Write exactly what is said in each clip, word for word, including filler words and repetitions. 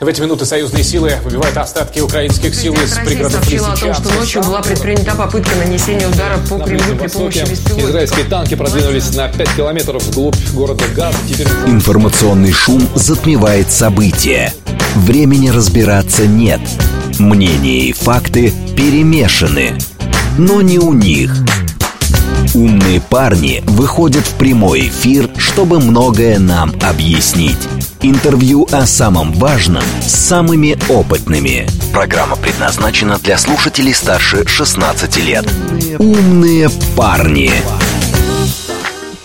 В эти минуты союзные силы выбивают остатки украинских сил из пригородов Лисичанска. Россия сообщила о том, что ночью была предпринята попытка нанесения удара по Кремлю при помощи беспилотников. Израильские танки продвинулись на пять километров вглубь города Газа. Теперь... Информационный шум затмевает события. Времени разбираться нет. Мнения и факты перемешаны. Но не у них. Умные парни выходят в прямой эфир, чтобы многое нам объяснить. Интервью о самом важном с самыми опытными. Программа предназначена для слушателей старше шестнадцати лет. Умные парни.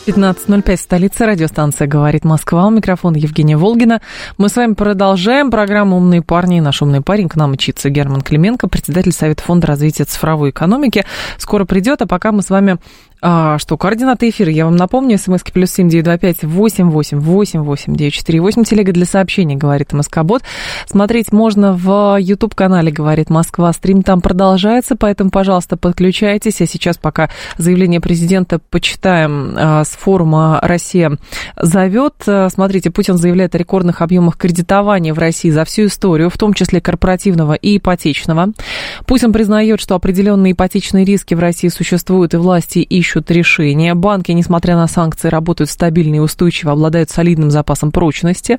пятнадцать ноль пять, столица, радиостанция «Говорит Москва». У микрофона Евгения Волгина. Мы с вами продолжаем программу «Умные парни». И наш умный парень, к нам мчится Герман Клименко, председатель Совета Фонда развития цифровой экономики. Скоро придет, а пока мы с вами... А, что, координаты эфира, я вам напомню, смски плюс семь девять два пять восемь восемь восемь восемь девять четыре восемь, телега для сообщений, говорит Москобот. Смотреть можно в YouTube-канале «Говорит Москва», стрим там продолжается, поэтому, пожалуйста, подключайтесь. А сейчас пока заявление президента почитаем а, с форума «Россия зовет». А, смотрите, Путин заявляет о рекордных объемах кредитования в России за всю историю, в том числе корпоративного и ипотечного. Путин признает, что определенные ипотечные риски в России существуют, и власти ищут решения. Банки, несмотря на санкции, работают стабильно и устойчиво, обладают солидным запасом прочности.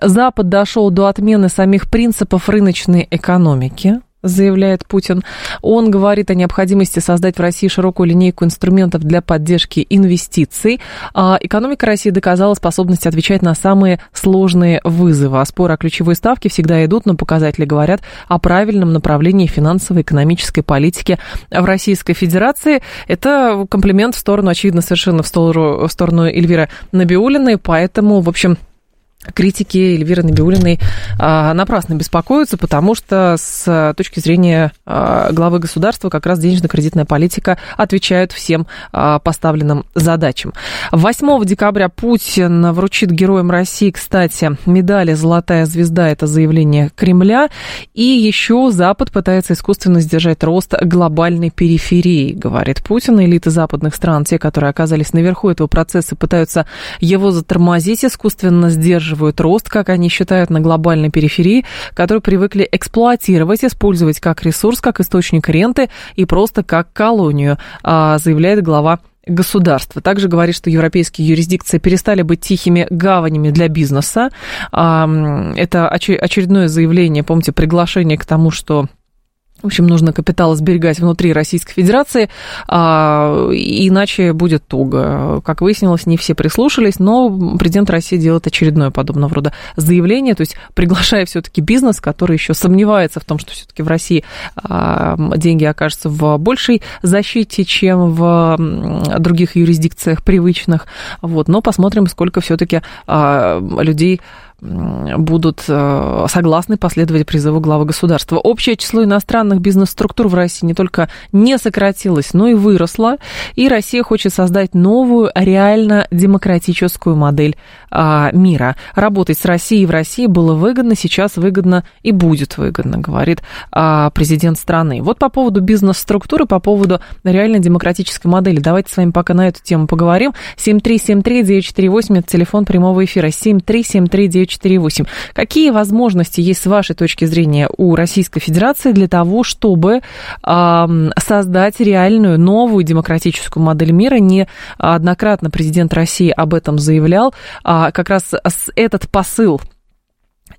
Запад дошел до отмены самих принципов рыночной экономики, заявляет Путин. Он говорит о необходимости создать в России широкую линейку инструментов для поддержки инвестиций. Экономика России доказала способность отвечать на самые сложные вызовы. А споры о ключевой ставке всегда идут, но показатели говорят о правильном направлении финансовой и экономической политики в Российской Федерации. Это комплимент в сторону, очевидно, совершенно в сторону, в сторону Эльвиры Набиуллиной. Поэтому, в общем... Критики Эльвиры Набиуллиной а, напрасно беспокоятся, потому что с точки зрения а, главы государства как раз денежно-кредитная политика отвечает всем а, поставленным задачам. восьмого декабря Путин вручит героям России, кстати, медали «Золотая звезда», это заявление Кремля, и еще Запад пытается искусственно сдержать рост глобальной периферии, говорит Путин. Элиты западных стран, те, которые оказались наверху этого процесса, пытаются его затормозить, искусственно сдерживать рост, как они считают, на глобальной периферии, которую привыкли эксплуатировать, использовать как ресурс, как источник ренты и просто как колонию, заявляет глава государства. Также говорит, что европейские юрисдикции перестали быть тихими гаванями для бизнеса. Это очередное заявление, помните, приглашение к тому, что... В общем, нужно капитал сберегать внутри Российской Федерации, а, иначе будет туго. Как выяснилось, не все прислушались, но президент России делает очередное подобного рода заявление, то есть приглашая все-таки бизнес, который еще сомневается в том, что все-таки в России а, деньги окажутся в большей защите, чем в других юрисдикциях привычных. Вот. Но посмотрим, сколько все-таки а, людей... будут согласны последовать призыву главы государства. Общее число иностранных бизнес-структур в России не только не сократилось, но и выросло. И Россия хочет создать новую, реально демократическую модель а, мира. Работать с Россией в России было выгодно, сейчас выгодно и будет выгодно, говорит а, президент страны. Вот по поводу бизнес-структуры, по поводу реально демократической модели. Давайте с вами пока на эту тему поговорим. семь три семь три девять четыре восемь, это телефон прямого эфира. семь три семь три девять четыре восемь. четыре восемь. Какие возможности есть с вашей точки зрения у Российской Федерации для того, чтобы э, создать реальную новую демократическую модель мира? Неоднократно президент России об этом заявлял. А как раз этот посыл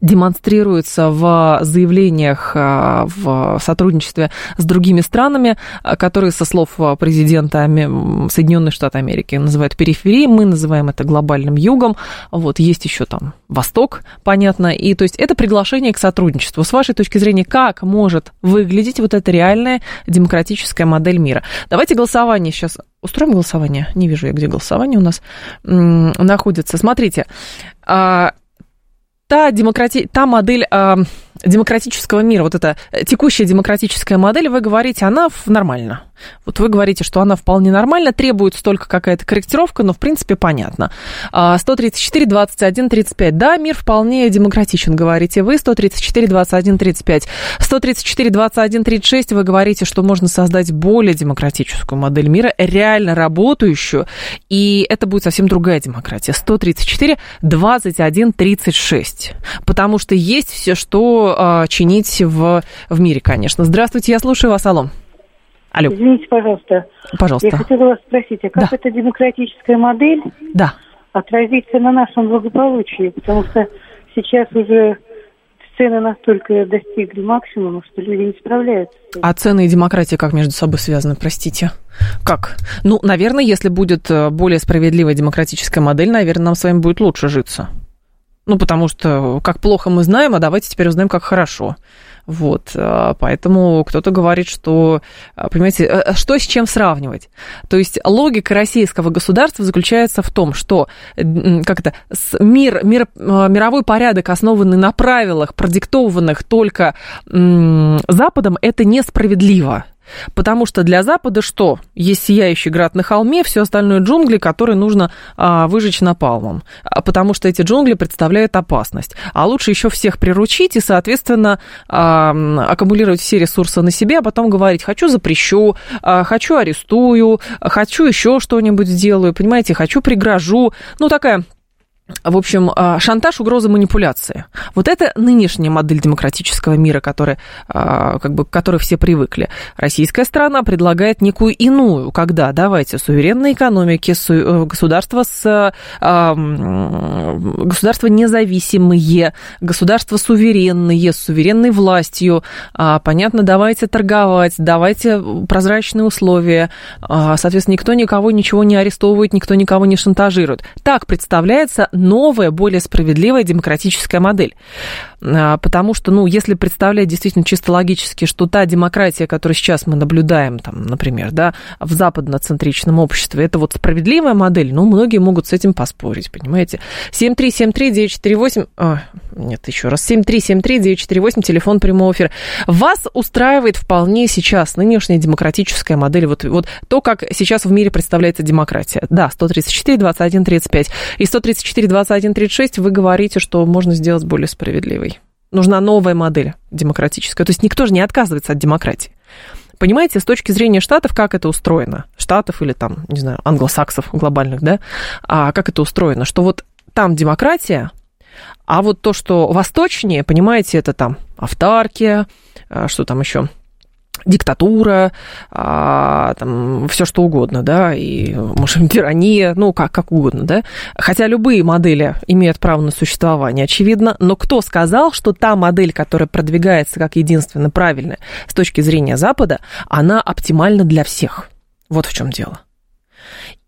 демонстрируется в заявлениях в сотрудничестве с другими странами, которые, со слов президента Соединенных Штатов Америки, называют периферией, мы называем это глобальным югом, вот, есть еще там Восток, понятно, и то есть это приглашение к сотрудничеству. С вашей точки зрения, как может выглядеть вот эта реальная демократическая модель мира? Давайте голосование сейчас устроим, голосование, не вижу я, где голосование у нас находится. Смотрите, Та, демократи... та модель э, демократического мира, вот эта текущая демократическая модель, вы говорите, она нормальна. Вот вы говорите, что она вполне нормально, требуется только какая-то корректировка, но в принципе понятно. сто тридцать четыре, двадцать один, тридцать пять. Да, мир вполне демократичен, говорите вы. сто тридцать четыре, двадцать один, тридцать пять. сто тридцать четыре, двадцать один, тридцать шесть. Вы говорите, что можно создать более демократическую модель мира, реально работающую, и это будет совсем другая демократия. сто тридцать четыре, двадцать один, тридцать шесть. Потому что есть все, что чинить в, в мире, конечно. Здравствуйте, я слушаю вас, алло. Алло. Извините, пожалуйста. Пожалуйста. Я хотела вас спросить, а как да. эта демократическая модель да. отразится на нашем благополучии? Потому что сейчас уже цены настолько достигли максимума, что люди не справляются. А цены и демократия как между собой связаны, простите? Как? Ну, наверное, если будет более справедливая демократическая модель, наверное, нам с вами будет лучше житься. Ну, потому что как плохо мы знаем, а давайте теперь узнаем, как хорошо. Вот, поэтому кто-то говорит, что, понимаете, что с чем сравнивать? То есть логика российского государства заключается в том, что как это, мир, мир, мировой порядок, основанный на правилах, продиктованных только м- Западом, это несправедливо. Потому что для Запада что? Есть сияющий град на холме, все остальное джунгли, которые нужно а, выжечь напалмом. Потому что эти джунгли представляют опасность. А лучше еще всех приручить и, соответственно, а, аккумулировать все ресурсы на себе, а потом говорить, хочу запрещу, а, хочу арестую, а, хочу еще что-нибудь сделаю, понимаете, хочу пригрожу. Ну, такая... В общем, шантаж, угроза, манипуляции. Вот это нынешняя модель демократического мира, который, как бы, к которой все привыкли. Российская страна предлагает некую иную, когда давайте суверенной экономике, су- государство, с, э, государство независимые, государство суверенные, с суверенной властью. А, понятно, давайте торговать, давайте прозрачные условия. А, соответственно, никто никого ничего не арестовывает, никто никого не шантажирует. Так представляется новая, более справедливая демократическая модель. Потому что, ну, если представлять действительно чисто логически, что та демократия, которую сейчас мы наблюдаем, там, например, да, в западноцентричном обществе, это вот справедливая модель, ну, многие могут с этим поспорить, понимаете. семь три семь три девять четыре восемь... А, нет, еще раз. семь три семь три девять четыре восемь, телефон прямого эфира. Вас устраивает вполне сейчас нынешняя демократическая модель, вот, вот то, как сейчас в мире представляется демократия. Да, сто тридцать четыре, двадцать один, тридцать пять. И сто тридцать четыре, двадцать один, тридцать шесть вы говорите, что можно сделать более справедливой. Нужна новая модель демократическая. То есть никто же не отказывается от демократии. Понимаете, с точки зрения Штатов, как это устроено? Штатов или там, не знаю, англосаксов глобальных, да? А как это устроено? Что вот там демократия, а вот то, что восточнее, понимаете, это там автаркия, что там еще... диктатура, а, там, все что угодно, да, и, может быть, тирания, ну, как, как угодно, да. Хотя любые модели имеют право на существование, очевидно, но кто сказал, что та модель, которая продвигается как единственно правильная с точки зрения Запада, она оптимальна для всех? Вот в чем дело.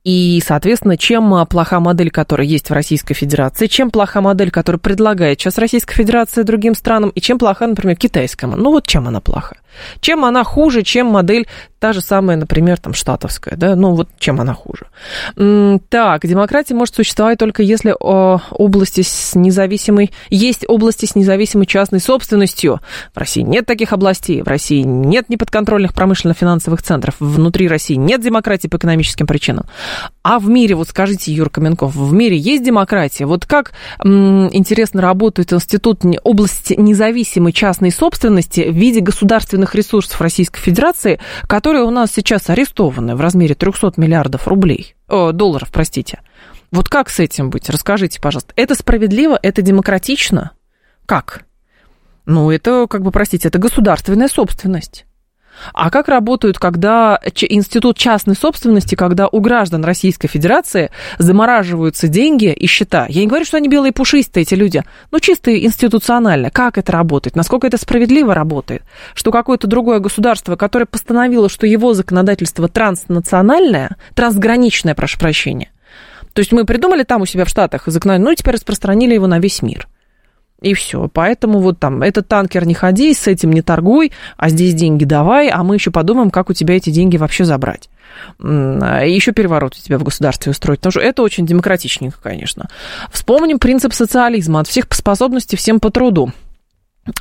И, соответственно, чем плоха модель, которая есть в Российской Федерации, чем плоха модель, которую предлагает сейчас Российская Федерация другим странам, и чем плоха, например, китайская. Ну вот чем она плоха? Чем она хуже, чем модель та же самая, например, там, штатовская, да? Ну вот чем она хуже? Так, демократия может существовать только если области с независимой... Есть области с независимой частной собственностью. В России нет таких областей, в России нет неподконтрольных промышленно-финансовых центров, внутри России нет демократии по экономическим причинам. А в мире, вот скажите, Юр Каменков, в мире есть демократия? Вот как, м, интересно, работает институт области независимой частной собственности в виде государственных ресурсов Российской Федерации, которые у нас сейчас арестованы в размере триста миллиардов рублей, о, долларов, простите. Вот как с этим быть? Расскажите, пожалуйста. Это справедливо? Это демократично? Как? Ну, это, как бы, простите, это государственная собственность. А как работают, когда институт частной собственности, когда у граждан Российской Федерации замораживаются деньги и счета? Я не говорю, что они белые и пушистые, эти люди, но чисто институционально. Как это работает? Насколько это справедливо работает? Что какое-то другое государство, которое постановило, что его законодательство транснациональное, трансграничное, прошу прощения. То есть мы придумали там у себя в Штатах законодательство, ну и теперь распространили его на весь мир. И все. Поэтому вот там, этот танкер не ходи, с этим не торгуй, а здесь деньги давай, а мы еще подумаем, как у тебя эти деньги вообще забрать. И еще переворот у тебя в государстве устроить. Потому что это очень демократичненько, конечно. Вспомним принцип социализма. От всех по способности, всем по труду,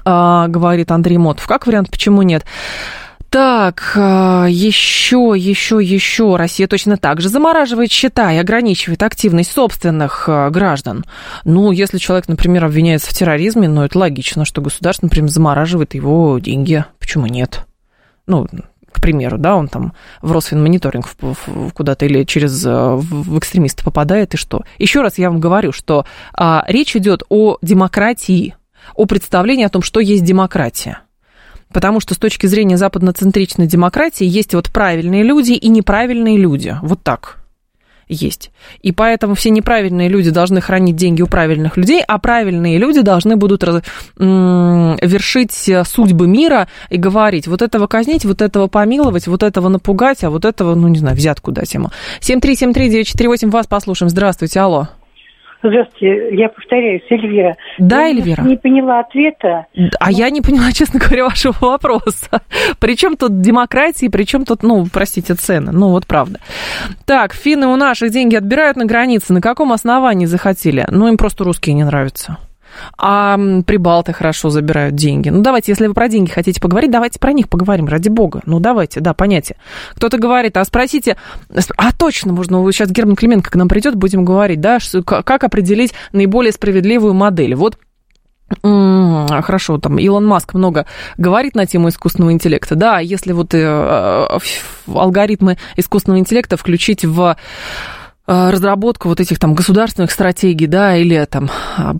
говорит Андрей Мотов. Как вариант, почему нет? Так, еще, еще, еще. Россия точно так же замораживает счета и ограничивает активность собственных граждан. Ну, если человек, например, обвиняется в терроризме, ну, это логично, что государство, например, замораживает его деньги. Почему нет? Ну, к примеру, да, он там в Росфинмониторинг куда-то или через в экстремиста попадает, и что? Еще раз я вам говорю, что а, речь идет о демократии, о представлении о том, что есть демократия. Потому что с точки зрения западноцентричной демократии есть вот правильные люди и неправильные люди. Вот так есть. И поэтому все неправильные люди должны хранить деньги у правильных людей, а правильные люди должны будут раз... вершить судьбы мира и говорить, вот этого казнить, вот этого помиловать, вот этого напугать, а вот этого, ну не знаю, взятку дать ему. семь три семь три девять четыре восемь, вас послушаем. Здравствуйте, алло. Здравствуйте, я повторяюсь, Эльвира. Да, я Эльвира. Я не поняла ответа. А но... я не поняла, честно говоря, вашего вопроса. Причем тут демократия, причем тут, ну, простите, цены. Ну, вот правда. Так, финны у наших деньги отбирают на границе. На каком основании захотели? Ну, им просто русские не нравятся. А прибалты хорошо забирают деньги. Ну, давайте, если вы про деньги хотите поговорить, давайте про них поговорим, ради бога. Ну, давайте, да, понятие. Кто-то говорит, а спросите, а точно можно, сейчас Герман Клименко к нам придет, будем говорить, да, как определить наиболее справедливую модель. Вот, хорошо, там, Илон Маск много говорит на тему искусственного интеллекта, да, если вот алгоритмы искусственного интеллекта включить в... разработку вот этих там государственных стратегий, да, или там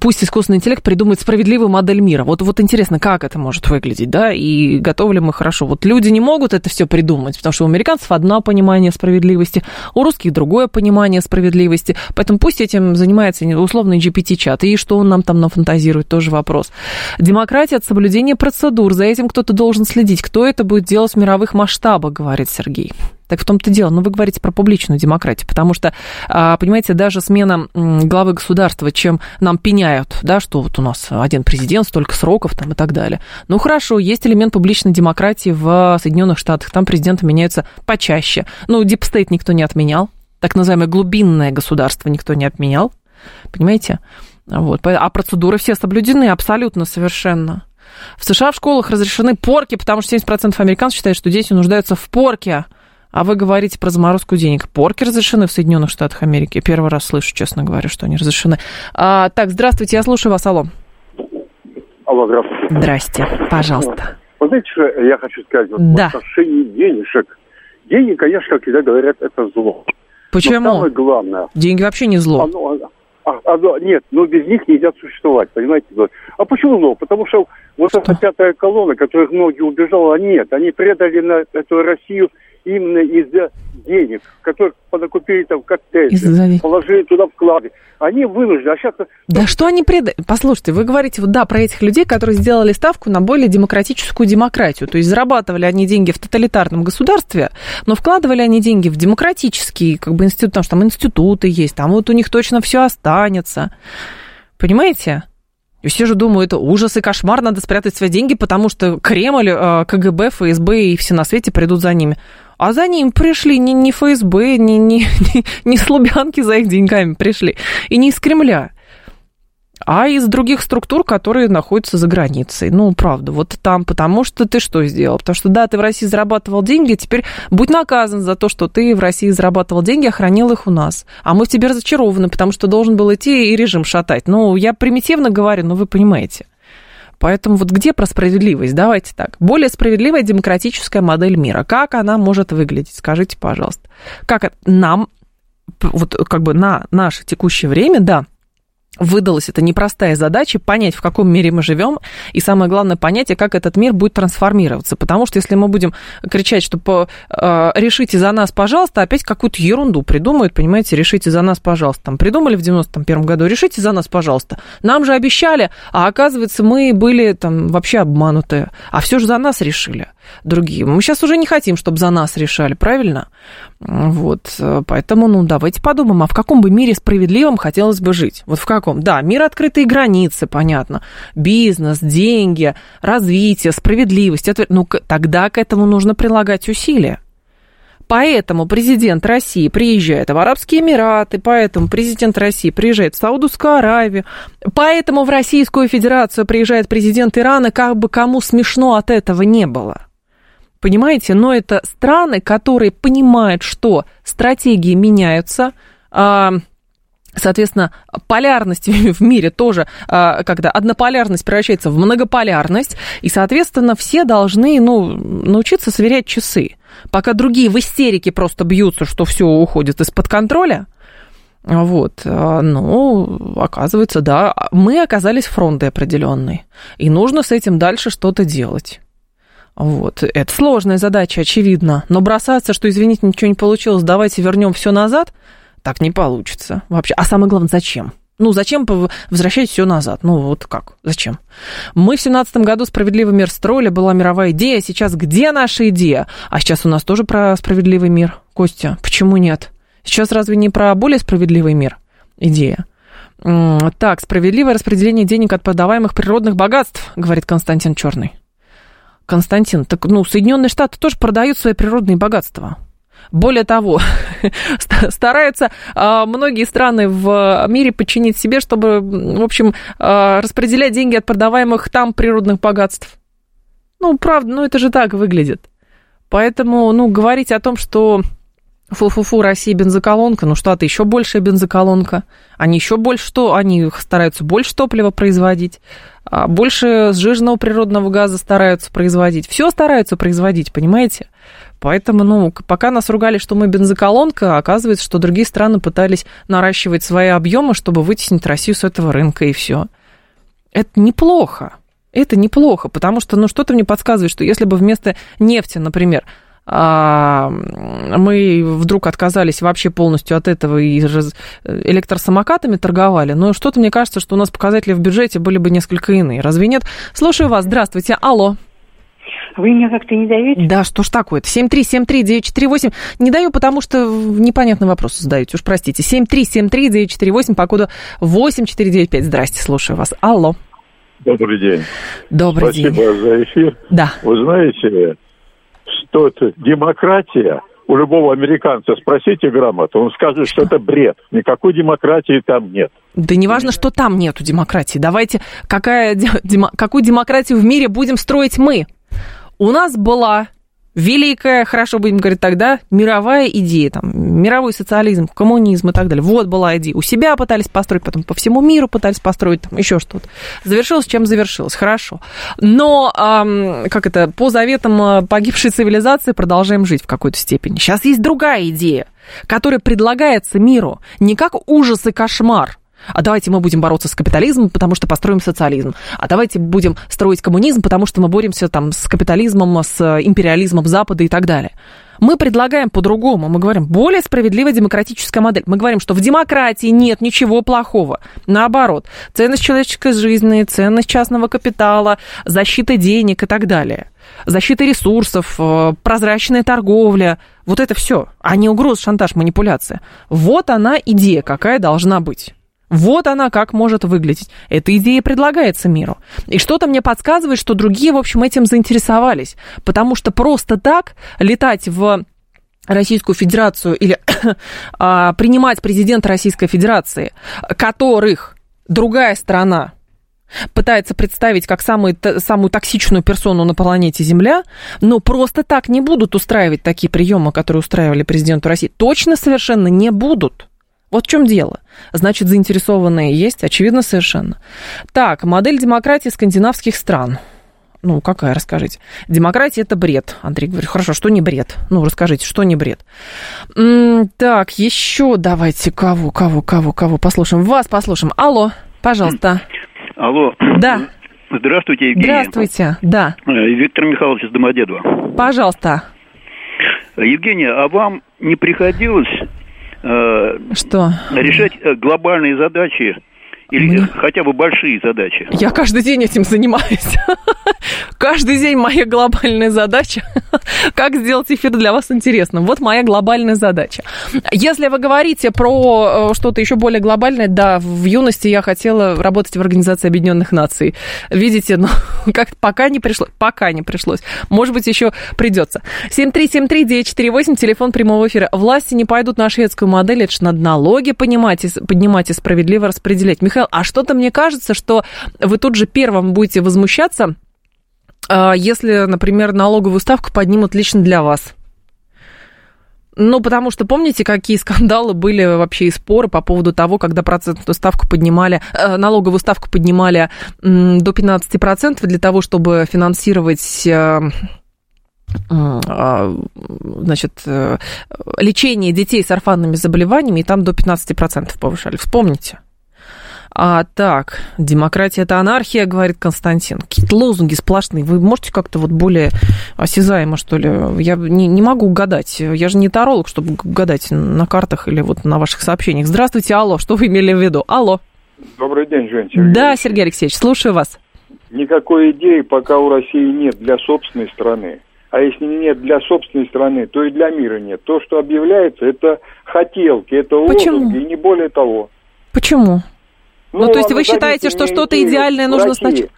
пусть искусственный интеллект придумает справедливую модель мира. Вот, вот интересно, как это может выглядеть, да, и готовы ли мы хорошо. Вот люди не могут это все придумать, потому что у американцев одно понимание справедливости, у русских другое понимание справедливости, поэтому пусть этим занимается условный джи пи ти-чат, и что он нам там нафантазирует, тоже вопрос. Демократия от соблюдения процедур, за этим кто-то должен следить, кто это будет делать в мировых масштабах, говорит Сергей. Так в том-то дело, но вы говорите про публичную демократию, потому что, понимаете, даже смена главы государства, чем нам пеняют, да, что вот у нас один президент, столько сроков там и так далее. Ну хорошо, есть элемент публичной демократии в Соединенных Штатах, там президенты меняются почаще. Ну, дипстейт никто не отменял, так называемое глубинное государство никто не отменял, понимаете? Вот. А процедуры все соблюдены абсолютно совершенно. В США в школах разрешены порки, потому что семьдесят процентов американцев считают, что дети нуждаются в порке. А вы говорите про заморозку денег. Порки разрешены в Соединенных Штатах Америки. Первый раз слышу, честно говоря, что они разрешены. А, так, здравствуйте, я слушаю вас. Алло. Алло, здравствуйте. Здрасте, пожалуйста. Вы знаете, что я хочу сказать? Вот да. В отношении денежек. Деньги, конечно, когда говорят, это зло. Почему? Но самое главное. Деньги вообще не зло. Оно, оно, оно, нет, но без них нельзя существовать, понимаете? А почему зло? Потому что вот что? Эта пятая колонна, которых многие убежала, нет. Они предали на эту Россию... Именно из-за денег, которых понакупили там коттеджи, положили туда вклады. Они вынуждены. А сейчас... Да что они предали? Послушайте, вы говорите, вот да, про этих людей, которые сделали ставку на более демократическую демократию. То есть зарабатывали они деньги в тоталитарном государстве, но вкладывали они деньги в демократические как бы, институты, потому что там институты есть, там вот у них точно все останется. Понимаете? И все же думают, это ужас и кошмар, надо спрятать свои деньги, потому что Кремль, ка гэ бэ, эф эс бэ и все на свете придут за ними. А за ним пришли не, не эф эс бэ, не, не, не с Лубянки за их деньгами пришли, и не из Кремля, а из других структур, которые находятся за границей. Ну, правда, вот там, потому что ты что сделал? Потому что, да, ты в России зарабатывал деньги, теперь будь наказан за то, что ты в России зарабатывал деньги, а хранил их у нас. А мы в тебе разочарованы, потому что должен был идти и режим шатать. Ну, я примитивно говорю, но вы понимаете. Поэтому вот где про справедливость? Давайте так. Более справедливая демократическая модель мира. Как она может выглядеть? Скажите, пожалуйста. Как нам, вот как бы на наше текущее время, да, выдалась эта непростая задача понять, в каком мире мы живем, и самое главное понять, как этот мир будет трансформироваться. Потому что если мы будем кричать, что по, э, решите за нас, пожалуйста, опять какую-то ерунду придумают, понимаете, решите за нас, пожалуйста. Там придумали в девяносто первом году, решите за нас, пожалуйста. Нам же обещали, а оказывается, мы были там вообще обмануты, а все же за нас решили другие. Мы сейчас уже не хотим, чтобы за нас решали, правильно? Вот, поэтому, ну, давайте подумаем, а в каком бы мире справедливом хотелось бы жить? Вот в каком? Да, мир открытые границы, понятно. Бизнес, деньги, развитие, справедливость. Отвер... Ну, к... тогда к этому нужно прилагать усилия. Поэтому президент России приезжает в Арабские Эмираты, поэтому президент России приезжает в Саудовскую Аравию, поэтому в Российскую Федерацию приезжает президент Ирана, как бы кому смешно от этого не было. понимаете? Но это страны, которые понимают, что стратегии меняются, соответственно, полярность в мире тоже, когда однополярность превращается в многополярность, и, соответственно, все должны, ну, научиться сверять часы. Пока другие в истерике просто бьются, что все уходит из-под контроля, вот, ну, оказывается, да, мы оказались в фронте определенной, и нужно с этим дальше что-то делать. Вот, это сложная задача, очевидно, но бросаться, что, извините, ничего не получилось, давайте вернем все назад, так не получится вообще. А самое главное, зачем? Ну, зачем возвращать все назад? Ну, вот как? Зачем? Мы в семнадцатом году справедливый мир строили, была мировая идея, сейчас где наша идея? А сейчас у нас тоже про справедливый мир, Костя, почему нет? Сейчас разве не про более справедливый мир идея? Так, справедливое распределение денег от продаваемых природных богатств, говорит Константин Черный. Константин, так, ну, Соединенные Штаты тоже продают свои природные богатства. Более того, стараются э, многие страны в мире подчинить себе, чтобы, в общем, э, распределять деньги от продаваемых там природных богатств. Ну, правда, ну, это же так выглядит. Поэтому, ну, говорить о том, что фу-фу-фу, Россия бензоколонка, ну, Штаты еще большая бензоколонка, они еще больше, что они стараются больше топлива производить, больше сжиженного природного газа стараются производить, все стараются производить, понимаете? Поэтому, ну, пока нас ругали, что мы бензоколонка, оказывается, что другие страны пытались наращивать свои объемы, чтобы вытеснить Россию с этого рынка, и все. Это неплохо, это неплохо, потому что, ну, что-то мне подсказывает, что если бы вместо нефти, например, мы вдруг отказались вообще полностью от этого и электросамокатами торговали, но что-то мне кажется, что у нас показатели в бюджете были бы несколько иные. Разве нет? Слушаю вас. Здравствуйте. Алло. Вы меня как-то не даете? Да, что ж такое-то? семь три семь три девять четыре восемь. Не даю, потому что непонятный вопрос задаете. Уж простите. семь три семь три девять четыре восемь по коду восемь четыре девять пять. Здрасте, слушаю вас. Алло. Добрый день. Добрый Спасибо день. Спасибо за эфир. Да. Вы знаете, что это демократия, у любого американца спросите грамоту, он скажет, что это бред. Никакой демократии там нет. Да не важно, что там нету демократии. Давайте, какая, дем, какую демократию в мире будем строить мы? У нас была великая, хорошо будем говорить тогда, мировая идея, там, мировой социализм, коммунизм и так далее. Вот была идея. У себя пытались построить, потом по всему миру пытались построить, там, еще что-то. Завершилось, чем завершилось. Хорошо. Но, эм, как это, по заветам погибшей цивилизации продолжаем жить в какой-то степени. Сейчас есть другая идея, которая предлагается миру не как ужас и кошмар. А давайте мы будем бороться с капитализмом, потому что построим социализм. А давайте будем строить коммунизм, потому что мы боремся там с капитализмом, с империализмом Запада и так далее. Мы предлагаем по-другому. Мы говорим, более справедливая демократическая модель. Мы говорим, что в демократии нет ничего плохого. Наоборот, ценность человеческой жизни, ценность частного капитала, защита денег и так далее. Защита ресурсов, прозрачная торговля. Вот это все. А не угроза, шантаж, манипуляция. Вот она идея, какая должна быть. Вот она как может выглядеть. Эта идея предлагается миру. И что-то мне подсказывает, что другие, в общем, этим заинтересовались. Потому что просто так летать в Российскую Федерацию или принимать президента Российской Федерации, которых другая страна пытается представить как самую, самую токсичную персону на планете Земля, но просто так не будут устраивать такие приемы, которые устраивали президенту России. Точно совершенно не будут. Вот в чем дело. Значит, заинтересованные есть, очевидно, совершенно. Так, модель демократии скандинавских стран. Ну, какая, расскажите. Демократия – это бред. Андрей говорит, хорошо, что не бред? Ну, расскажите, что не бред? М-м, так, еще давайте кого, кого, кого, кого послушаем. Вас послушаем. Алло, пожалуйста. Алло. Да. Здравствуйте, Евгений. Здравствуйте, да. Виктор Михайлович из Домодедова. Пожалуйста. Евгения, а вам не приходилось... Что? Решать глобальные задачи или Мне? хотя бы большие задачи. Я каждый день этим занимаюсь. Каждый день моя глобальная задача. Как сделать эфир для вас интересным? Вот моя глобальная задача. Если вы говорите про что-то еще более глобальное, да, в юности я хотела работать в Организации Объединенных Наций. Видите, ну, как пока не пришлось. Пока не пришлось. Может быть, еще придется. семь три семь три девять четыре восемь, телефон прямого эфира. Власти не пойдут на шведскую модель, это ж надо налоги поднимать и, поднимать и справедливо распределять. Михаил, а что-то мне кажется, что вы тут же первым будете возмущаться если, например, налоговую ставку поднимут лично для вас? Ну, потому что помните, какие скандалы были вообще и споры по поводу того, когда процентную ставку поднимали, налоговую ставку поднимали до пятнадцати процентов для того, чтобы финансировать, значит, лечение детей с орфанными заболеваниями, и там до пятнадцати процентов повышали. Вспомните. А так, демократия – это анархия, говорит Константин. Какие-то лозунги сплошные. Вы можете как-то вот более осязаемо, что ли? Я не, не могу угадать. Я же не таролог, чтобы угадать на картах или вот на ваших сообщениях. Здравствуйте, алло. Что вы имели в виду? Алло. Добрый день, Женщина. Да, Сергей Алексеевич, слушаю вас. Никакой идеи пока у России нет для собственной страны. А если нет для собственной страны, то и для мира нет. То, что объявляется, это хотелки, это лозунги, и не более того. Почему? Ну, ну, то есть вы считаете, что что-то идеальное нужно сначала?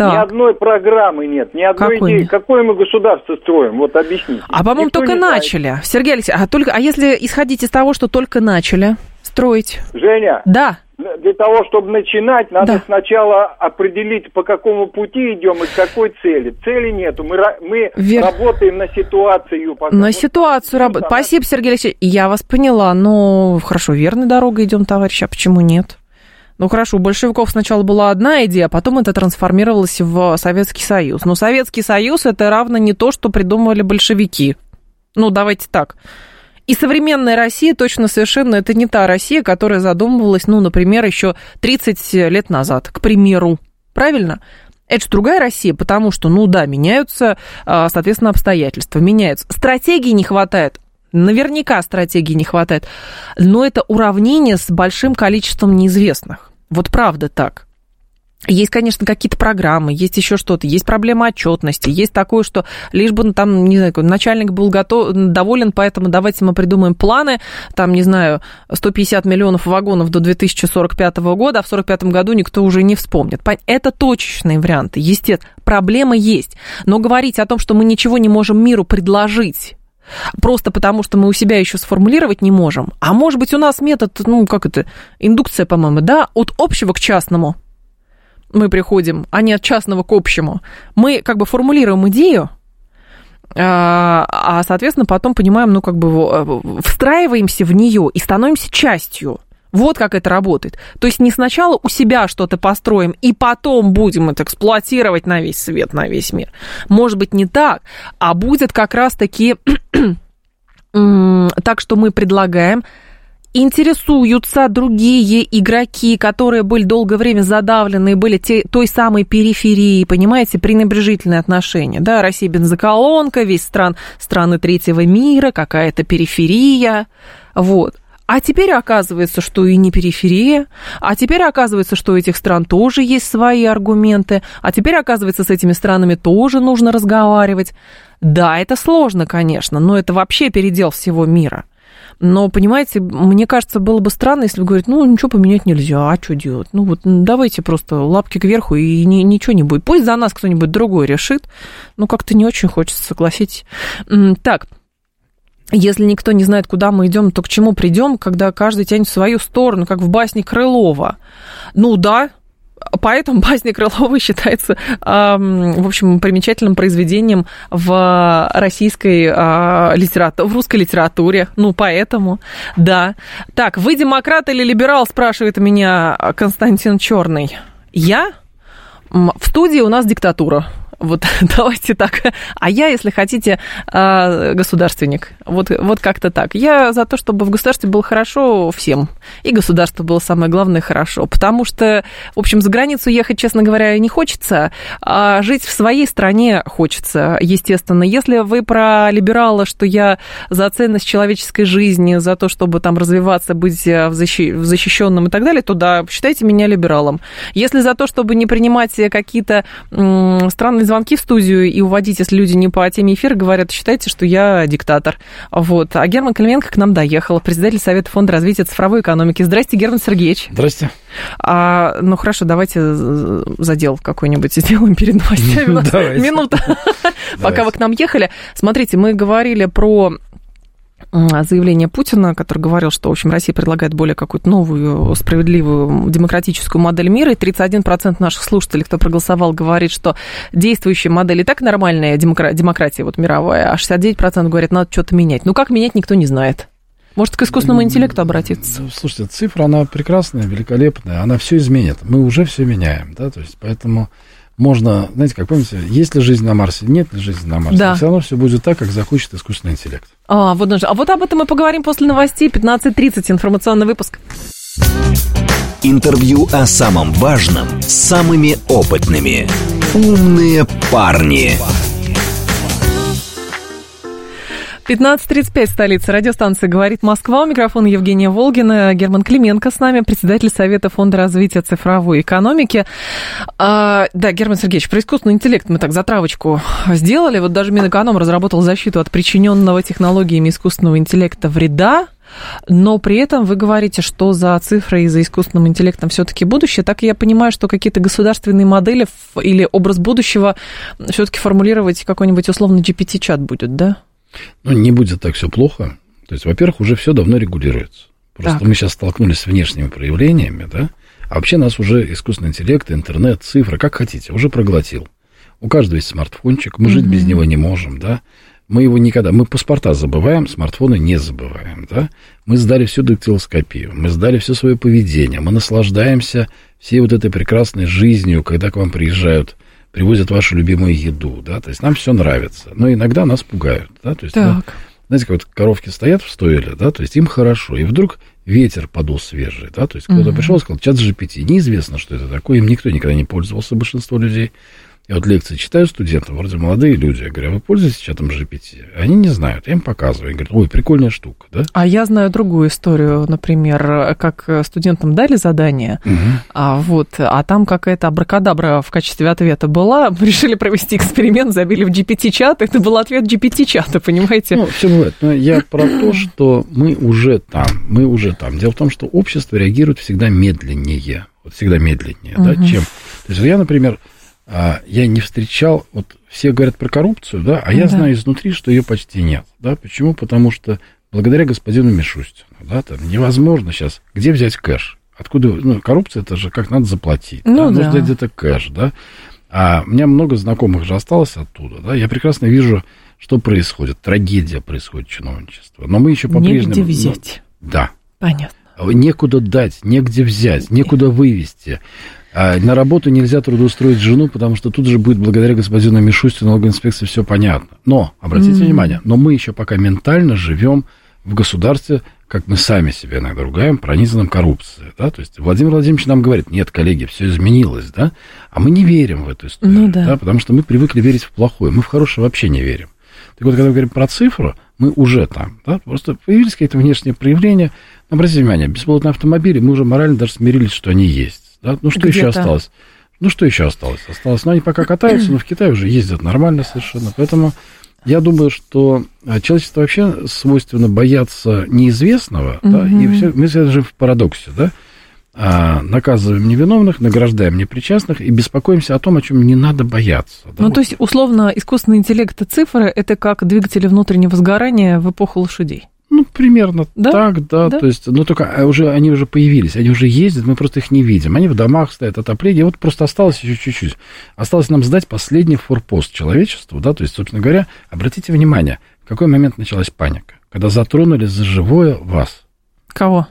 Ни одной программы нет, ни одной Какой? идеи. Какое мы государство строим? Вот объясните. А, по-моему, Никто только начали. Знает. Сергей Алексеевич, а, только, а если исходить из того, что только начали строить? Женя, да. Для того, чтобы начинать, надо да. сначала определить, по какому пути идем и к какой цели. Цели нету. Мы, мы Вер... работаем на ситуацию. Пока. На ситуацию работаем. Спасибо, Сергей Алексеевич. Я вас поняла. Но хорошо, верной дорогой идем, товарищи. А почему нет? Ну хорошо, у большевиков сначала была одна идея, а потом это трансформировалось в Советский Союз. Но Советский Союз – это равно не то, что придумывали большевики. Ну, давайте так. И современная Россия точно совершенно это не та Россия, которая задумывалась, ну, например, еще тридцать лет назад, к примеру. Правильно? Это же другая Россия, потому что, ну да, меняются, соответственно, обстоятельства, меняются. Стратегии не хватает. Наверняка стратегии не хватает. Но это уравнение с большим количеством неизвестных. Вот правда так. Есть, конечно, какие-то программы, есть еще что-то, есть проблема отчетности, есть такое, что лишь бы там, не знаю, начальник был готов, доволен, поэтому давайте мы придумаем планы, там, не знаю, сто пятьдесят миллионов вагонов до две тысячи сорок пятого года, а в сорок пятом году никто уже не вспомнит. Это точечные варианты, естественно, проблемы есть. Но говорить о том, что мы ничего не можем миру предложить, просто потому, что мы у себя еще сформулировать не можем. А может быть, у нас метод, ну, как это, индукция, по-моему, да, от общего к частному мы приходим, а не от частного к общему. Мы как бы формулируем идею, а, соответственно, потом понимаем, ну, как бы встраиваемся в нее и становимся частью. Вот как это работает. То есть не сначала у себя что-то построим, и потом будем это эксплуатировать на весь свет, на весь мир. Может быть, не так, а будет как раз-таки так, что мы предлагаем. Интересуются другие игроки, которые были долгое время задавлены, были те, той самой периферии, понимаете, пренебрежительные отношения. Да, Россия бензоколонка, весь стран, страны третьего мира, какая-то периферия, вот. А теперь оказывается, что и не периферия, а теперь оказывается, что у этих стран тоже есть свои аргументы, а теперь оказывается, с этими странами тоже нужно разговаривать. Да, это сложно, конечно, но это вообще передел всего мира. Но, понимаете, мне кажется, было бы странно, если бы говорить, ну, ничего поменять нельзя, а что делать? Ну, вот давайте просто лапки кверху и ни, ничего не будет. Пусть за нас кто-нибудь другой решит, но как-то не очень хочется, согласитесь. Так. Если никто не знает, куда мы идем, то к чему придем, когда каждый тянет в свою сторону, как в басне Крылова. Ну да, поэтому басня Крылова считается, в общем, примечательным произведением в российской литературе, в русской литературе. Ну, поэтому, да. Так, вы демократ или либерал, спрашивает меня Константин Черный. Я? В студии у нас диктатура. Вот давайте так. А я, если хотите, государственник. Вот, вот как-то так. Я за то, чтобы в государстве было хорошо всем. И государство было самое главное хорошо. Потому что, в общем, за границу ехать, честно говоря, не хочется. А жить в своей стране хочется, естественно. Если вы про либерала, что я за ценность человеческой жизни, за то, чтобы там развиваться, быть защищенным и так далее, то да, считайте меня либералом. Если за то, чтобы не принимать какие-то странные звонки в студию и уводить, если люди не по теме эфира, говорят, считайте, что я диктатор. Вот. А Герман Клименко к нам доехал, председатель Совета Фонда развития цифровой экономики. Здрасте, Герман Сергеевич. Здрасте. А, ну, хорошо, давайте задел какой-нибудь сделаем перед новостями. Давайте. Минута, пока вы к нам ехали. Смотрите, мы говорили про заявление Путина, который говорил, что, в общем, Россия предлагает более какую-то новую, справедливую, демократическую модель мира, и тридцать один процент наших слушателей, кто проголосовал, говорит, что действующая модель и так нормальная демократия вот мировая, а шестьдесят девять процентов говорят, надо что-то менять. Ну, как менять, никто не знает. Может, к искусственному интеллекту обратиться? Слушайте, цифра, она прекрасная, великолепная, она все изменит. Мы уже все меняем, да, то есть, поэтому... Можно, знаете, как помните, есть ли жизнь на Марсе, нет ли жизни на Марсе, да. Все равно все будет так, как захочет искусственный интеллект. А вот, а вот об этом мы поговорим после новостей. пятнадцать тридцать, информационный выпуск. Интервью о самом важном с самыми опытными. Умные парни. пятнадцать тридцать пять, столица. Радиостанция «Говорит Москва». У микрофона Евгения Волгина. Герман Клименко с нами, председатель Совета Фонда развития цифровой экономики. А, да, Герман Сергеевич, про искусственный интеллект мы так затравочку сделали. Вот даже Минэконом разработал защиту от причиненного технологиями искусственного интеллекта вреда. Но при этом вы говорите, что за цифрой и за искусственным интеллектом все-таки будущее. Так я понимаю, что какие-то государственные модели или образ будущего все-таки формулировать какой-нибудь условный джи пи ти-чат будет, да? Ну, не будет так все плохо. То есть, во-первых, уже все давно регулируется. Просто так. Мы сейчас столкнулись с внешними проявлениями, да? А вообще нас уже искусственный интеллект, интернет, цифры, как хотите, уже проглотил. У каждого есть смартфончик, мы жить mm-hmm. без него не можем, да? Мы его никогда... Мы паспорта забываем, смартфоны не забываем, да? Мы сдали всю дактилоскопию, мы сдали все свое поведение, мы наслаждаемся всей вот этой прекрасной жизнью, когда к вам приезжают, привозят вашу любимую еду, да, то есть нам все нравится, но иногда нас пугают, да, то есть, да, знаете, как вот коровки стоят в стойле, да, то есть им хорошо, и вдруг ветер подул свежий, да, то есть кто-то угу. пришел и сказал, чат джи пи ти, неизвестно, что это такое, им никто никогда не пользовался, большинство людей. Я вот лекции читаю студентам, вроде молодые люди, я говорю, а вы пользуетесь чатом джи пи ти? Они не знают, я им показываю, говорят, ой, прикольная штука, да? А я знаю другую историю, например, как студентам дали задание, угу. а, вот, а там какая-то абракадабра в качестве ответа была, мы решили провести эксперимент, забили в джи пи ти-чат, это был ответ джи пи ти-чата, понимаете? Ну, все бывает, но я про то, что мы уже там, мы уже там. Дело в том, что общество реагирует всегда медленнее, вот всегда медленнее, угу. да, чем... То есть я, например... Я не встречал, вот все говорят про коррупцию, да, а я да. знаю изнутри, что ее почти нет, да, почему? Потому что благодаря господину Мишустину, да, там невозможно сейчас, где взять кэш, откуда, ну, коррупция, это же как надо заплатить, ну, да? Да. Нужно где-то кэш, да, а у меня много знакомых же осталось оттуда, да, я прекрасно вижу, что происходит, трагедия происходит чиновничества, но мы еще по-прежнему... Негде взять. Ну, да. Понятно. Некуда дать, негде взять, некуда вывести. А на работу нельзя трудоустроить жену, потому что тут же будет благодаря господину Мишустину, налогоинспекции, все понятно. Но, обратите mm-hmm. внимание, но мы еще пока ментально живем в государстве, как мы сами себя иногда ругаем, пронизанном коррупцией. Да? То есть Владимир Владимирович нам говорит, нет, коллеги, все изменилось, да? А мы не верим в эту историю, ну, да. Да? Потому что мы привыкли верить в плохое, мы в хорошее вообще не верим. Так вот, когда мы говорим про цифру, мы уже там, да, просто появились какие-то внешние проявления. Обратите внимание, беспилотные автомобили, мы уже морально даже смирились, что они есть, да, ну что где-то еще осталось? Ну что еще осталось? Осталось, ну они пока катаются, но в Китае уже ездят нормально совершенно, поэтому я думаю, что человечество вообще свойственно бояться неизвестного, mm-hmm. да, и все, мы сейчас живем в парадоксе, да, а, наказываем невиновных, награждаем непричастных и беспокоимся о том, о чем не надо бояться. Да? Ну, то есть, условно, искусственный интеллект и цифры – это как двигатели внутреннего сгорания в эпоху лошадей? Ну, примерно да? так, да. да. То есть, ну, только уже, они уже появились, они уже ездят, мы просто их не видим. Они в домах стоят, отопление, вот просто осталось еще чуть-чуть. Осталось нам сдать последний форпост человечеству, да, то есть, собственно говоря, обратите внимание, в какой момент началась паника? Когда затронули за живое вас. Кого?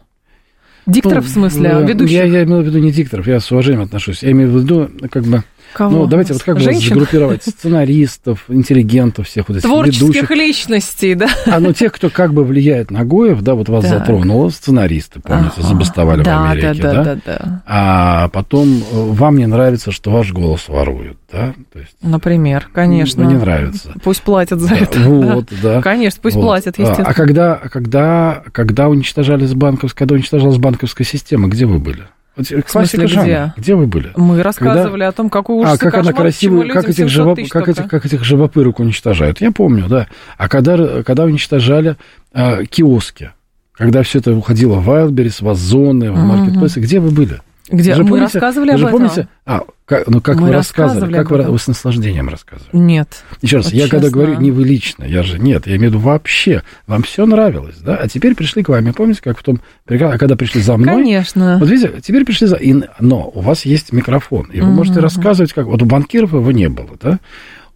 Дикторов, ну, в смысле, а ведущих? Я, я имею в виду не дикторов, я с уважением отношусь. Я имею в виду, как бы... Кого? Ну, давайте вот как бы сгруппировать сценаристов, интеллигентов, всех вот этих ведущих. Творческих личностей, да. А, ну, тех, кто как бы влияет на Гоев, да, вот вас так. затронуло, сценаристы, помните, ага. забастовали да, в Америке, да? Да, да, да, да. А потом вам не нравится, что ваш голос воруют, да? То есть, например, конечно. Ну, не нравится. Пусть платят за да, это. Вот, да. да. Конечно, пусть вот. платят, естественно. А когда, когда, когда уничтожались банков, когда уничтожалась банковская система, где вы были? Вот, в смысле, где? Жанра. Где вы были? Мы рассказывали когда... о том, какой ужас, а, как кошмар, она красивую, как этих, живоп... как, этих, как этих живопырок уничтожают. Я помню, да. А когда, когда уничтожали а, киоски, когда все это уходило в Wildberries, в Озоны, в маркетплейсы, mm-hmm. где вы были? Где? Вы же мы помните, рассказывали вы же об этом. Помните? А, Как, ну, как мы вы рассказывали, как вы, вы с наслаждением рассказывали. Нет. Еще раз, вот я честно. Когда говорю, не вы лично, я же, нет, я имею в виду вообще, вам все нравилось, да, а теперь пришли к вам, и помните, как в том, а когда пришли за мной. Конечно. Вот видите, теперь пришли за, и, но у вас есть микрофон, и вы угу. можете рассказывать, как, вот у банкиров его не было, да,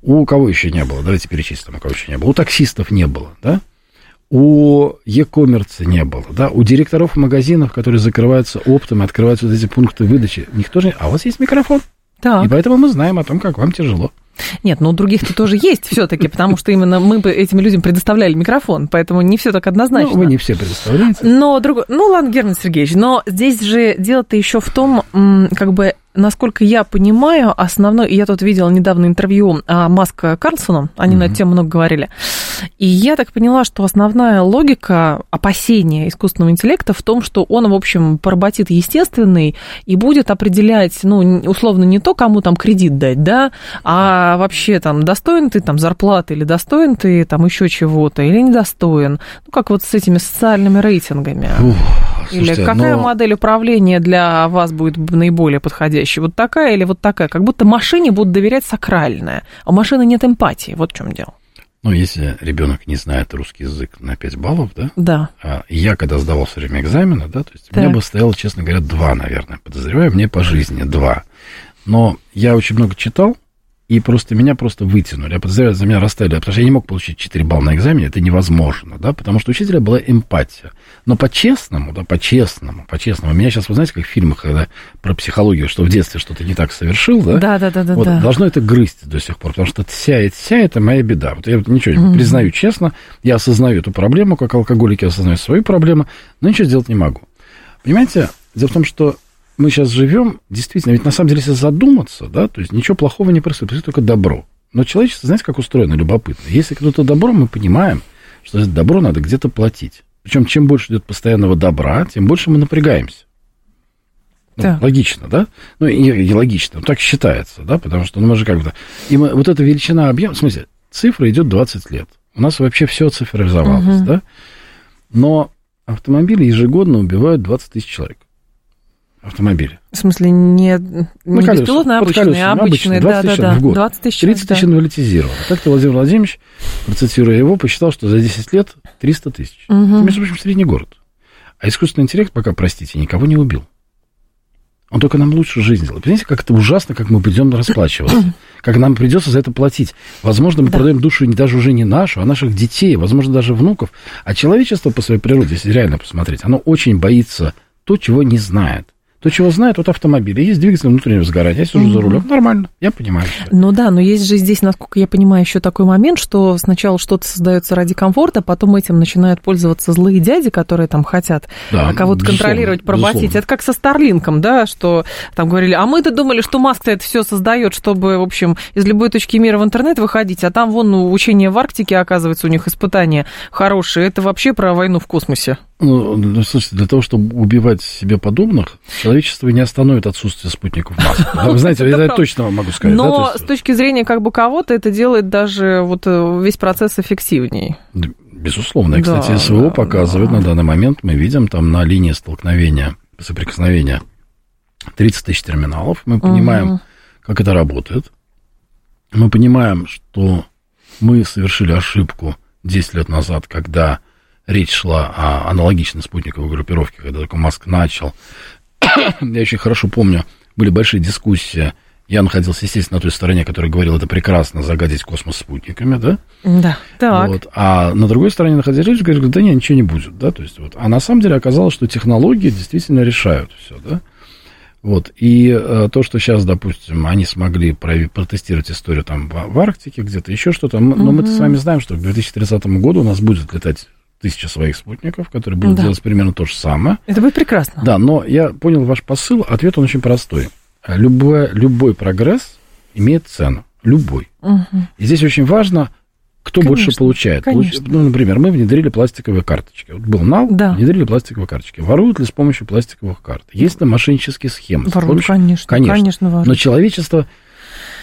у кого еще не было, давайте перечислим, у кого еще не было, у таксистов не было, да. У e-commerce не было, да, у директоров магазинов, которые закрываются оптом, открываются вот эти пункты выдачи, у них тоже, а у вас есть микрофон, так. И поэтому мы знаем о том, как вам тяжело. Нет, но у других-то тоже есть все-таки, потому что именно мы этим людям предоставляли микрофон, поэтому не все так однозначно. Ну, вы не все предоставляете. Но друг... Ну, ладно, Герман Сергеевич, но здесь же дело-то еще в том, как бы, насколько я понимаю, основной... Я тут видела недавно интервью Маска Карлсону, они mm-hmm. на эту тему много говорили, и я так поняла, что основная логика опасения искусственного интеллекта в том, что он, в общем, поработит естественный и будет определять, ну, условно, не то, кому там кредит дать, да, а а вообще там достоин ты там зарплаты или достоин ты там еще чего-то или недостоин? Ну, как вот с этими социальными рейтингами. Фу, или слушайте, какая но... модель управления для вас будет наиболее подходящей? Вот такая или вот такая? Как будто машине будут доверять сакральное, а у машины нет эмпатии. Вот в чем дело. Ну, если ребенок не знает русский язык на пять баллов, да? Да. А я, когда сдавал все время экзамены, да, то есть так. Мне бы стояло, честно говоря, два, наверное, подозреваю, мне по жизни два. Но я очень много читал, и просто меня просто вытянули. Я подозреваю, за меня расставили, потому что я не мог получить четыре балла на экзамене, это невозможно, да, потому что у учителя была эмпатия. Но по-честному, да, по-честному, по-честному. Меня сейчас, вы знаете, как в фильмах, когда про психологию, что в детстве что-то не так совершил, да? Да, да, да, да. Вот, да. Должно это грызть до сих пор, потому что вся и вся это моя беда. Вот я ничего не mm-hmm. признаю честно, я осознаю эту проблему, как алкоголик я осознаю свою проблему, но ничего сделать не могу. Понимаете, дело в том, что мы сейчас живем, действительно, ведь на самом деле, если задуматься, да, то есть ничего плохого не происходит, происходит только добро. Но человечество, знаете, как устроено, любопытно. Если кто-то добро, мы понимаем, что за добро надо где-то платить. Причем, чем больше идет постоянного добра, тем больше мы напрягаемся. Ну, да. Логично, да? Ну, и, и логично, так считается, да, потому что ну, мы же как-то... И мы, вот эта величина объема, в смысле, цифра идет двадцать лет. У нас вообще все цифровизовалось, угу. да? Но автомобили ежегодно убивают двадцать тысяч человек. Автомобили. В смысле, не, не беспилотные, а обычные, обычные, да, да, да. двадцать тысяч, тридцать да. тысяч инвалидизировано. Так-то Владимир Владимирович, процитируя его, посчитал, что за десять лет триста тысяч. Угу. Это, между прочим, средний город. А искусственный интеллект пока, простите, никого не убил. Он только нам лучше жизнь делает. Понимаете, как это ужасно, как мы придем расплачиваться. Как нам придется за это платить. Возможно, мы да. продаем душу даже уже не нашу, а наших детей, возможно, даже внуков. А человечество по своей природе, если реально посмотреть, оно очень боится то, чего не знает. То, чего знает, вот автомобиль. Есть двигатель внутреннего сгорания, я сижу mm-hmm. за рулем. Нормально, я понимаю. Ну да, но есть же здесь, насколько я понимаю, еще такой момент, что сначала что-то создается ради комфорта, потом этим начинают пользоваться злые дяди, которые там хотят да, кого-то контролировать, поработить. Это как со Старлинком, да, что там говорили, а мы-то думали, что Маск-то это все создает, чтобы, в общем, из любой точки мира в интернет выходить, а там вон ну, учение в Арктике, оказывается, у них испытания хорошие. Это вообще про войну в космосе. Ну, слушайте, для того, чтобы убивать себе подобных, человечество не остановит отсутствие спутников Маска. Вы знаете, я точно вам могу сказать. Но с точки зрения как бы кого-то это делает даже вот весь процесс эффективней. Безусловно. И, кстати, СВО показывает на данный момент, мы видим там на линии столкновения, соприкосновения тридцать тысяч терминалов. Мы понимаем, как это работает. Мы понимаем, что мы совершили ошибку десять лет назад, когда... Речь шла о аналогичной спутниковой группировке, когда только Маск начал. Я еще хорошо помню, были большие дискуссии. Я находился, естественно, на той стороне, которая говорила, это прекрасно, загадить космос спутниками, да? Да, так. Вот. А на другой стороне находились люди, которые говорят, да нет, ничего не будет, да? То есть, вот. А на самом деле оказалось, что технологии действительно решают все, да? Вот. И э, то, что сейчас, допустим, они смогли проявить, протестировать историю там в, в Арктике, где-то еще что-то, мы, угу. но мы с вами знаем, что к две тысячи тридцатому году у нас будет летать тысяча своих спутников, которые будут да. делать примерно то же самое. Это будет прекрасно. Да, но я понял ваш посыл, ответ он очень простой. Любой, любой прогресс имеет цену. Любой. Угу. И здесь очень важно, кто конечно, больше получает. Конечно. Ну, например, мы внедрили пластиковые карточки. Вот был нал, да. внедрили пластиковые карточки. Воруют ли с помощью пластиковых карт? Есть ли мошеннические схемы? Воруют, конечно. Конечно, конечно воруют. Но человечество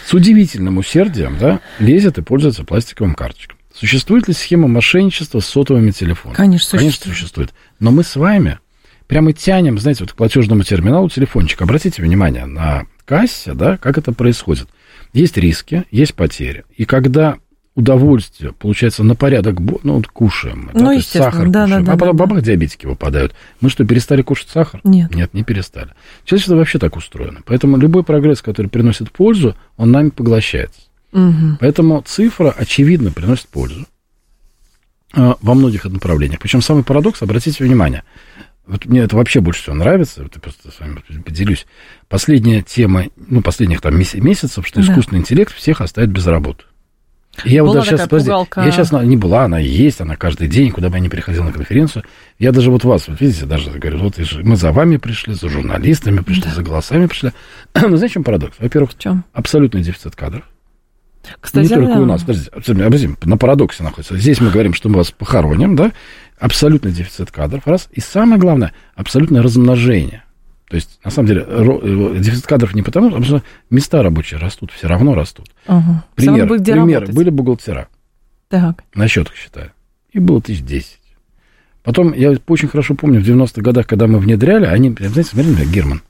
с удивительным усердием да, лезет и пользуется пластиковым карточком. Существует ли схема мошенничества с сотовыми телефонами? Конечно, Конечно существует. существует. Но мы с вами прямо тянем, знаете, вот к платежному терминалу телефончик. Обратите внимание на кассе, да, как это происходит. Есть риски, есть потери. И когда удовольствие, получается, на порядок, ну, вот кушаем, ну, да, естественно, сахар да, кушаем, да, да, а потом да, бабах да. диабетики выпадают. Мы что, перестали кушать сахар? Нет. Нет, не перестали. Человечество вообще так устроено. Поэтому любой прогресс, который приносит пользу, он нами поглощается. Угу. Поэтому цифра, очевидно, приносит пользу во многих направлениях. Причем самый парадокс, обратите внимание, вот мне это вообще больше всего нравится, вот я просто с вами поделюсь. Последняя тема, ну, последних там месяцев, что да. искусственный интеллект всех оставит без работы. И я была вот даже сейчас, подожди, я сейчас не была, она есть, она каждый день, куда бы я ни приходил на конференцию. Я даже вот вас, вот видите, даже говорю, вот мы за вами пришли, за журналистами пришли, да. за голосами пришли. Но знаете, в чем парадокс? Во-первых, абсолютный дефицит кадров. Кстати, не только да. у нас, подождите, подождите, на парадоксе находится. Здесь мы говорим, что мы вас похороним, да? Абсолютный дефицит кадров, раз. И самое главное, абсолютное размножение. То есть, на самом деле, дефицит кадров не потому, потому что места рабочие растут, все равно растут. Угу. Пример, будет, пример были бухгалтера. Так. На счетах считаю. И было тысяч десять. Потом, я очень хорошо помню, в девяностых годах, когда мы внедряли, они, знаете, смотрели, Герман,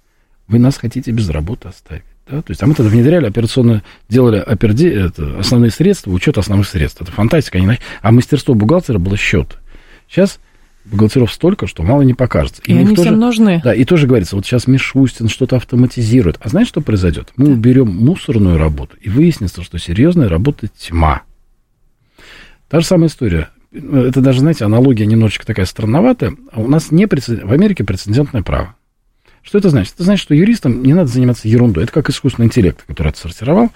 вы нас хотите без работы оставить. Да? То есть, а мы тогда внедряли операционно, делали оперди, это, основные средства, учет основных средств. Это фантастика. Они, а мастерство бухгалтера было счет. Сейчас бухгалтеров столько, что мало не покажется. И, и они тоже, всем нужны. Да, и тоже говорится, вот сейчас Мишустин что-то автоматизирует. А знаешь, что произойдет? Мы да. уберем мусорную работу, и выяснится, что серьезная работа тьма. Та же самая история. Это даже, знаете, аналогия немножечко такая странноватая. У нас не прецед... в Америке прецедентное право. Что это значит? Это значит, что юристам не надо заниматься ерундой. Это как искусственный интеллект, который отсортировал.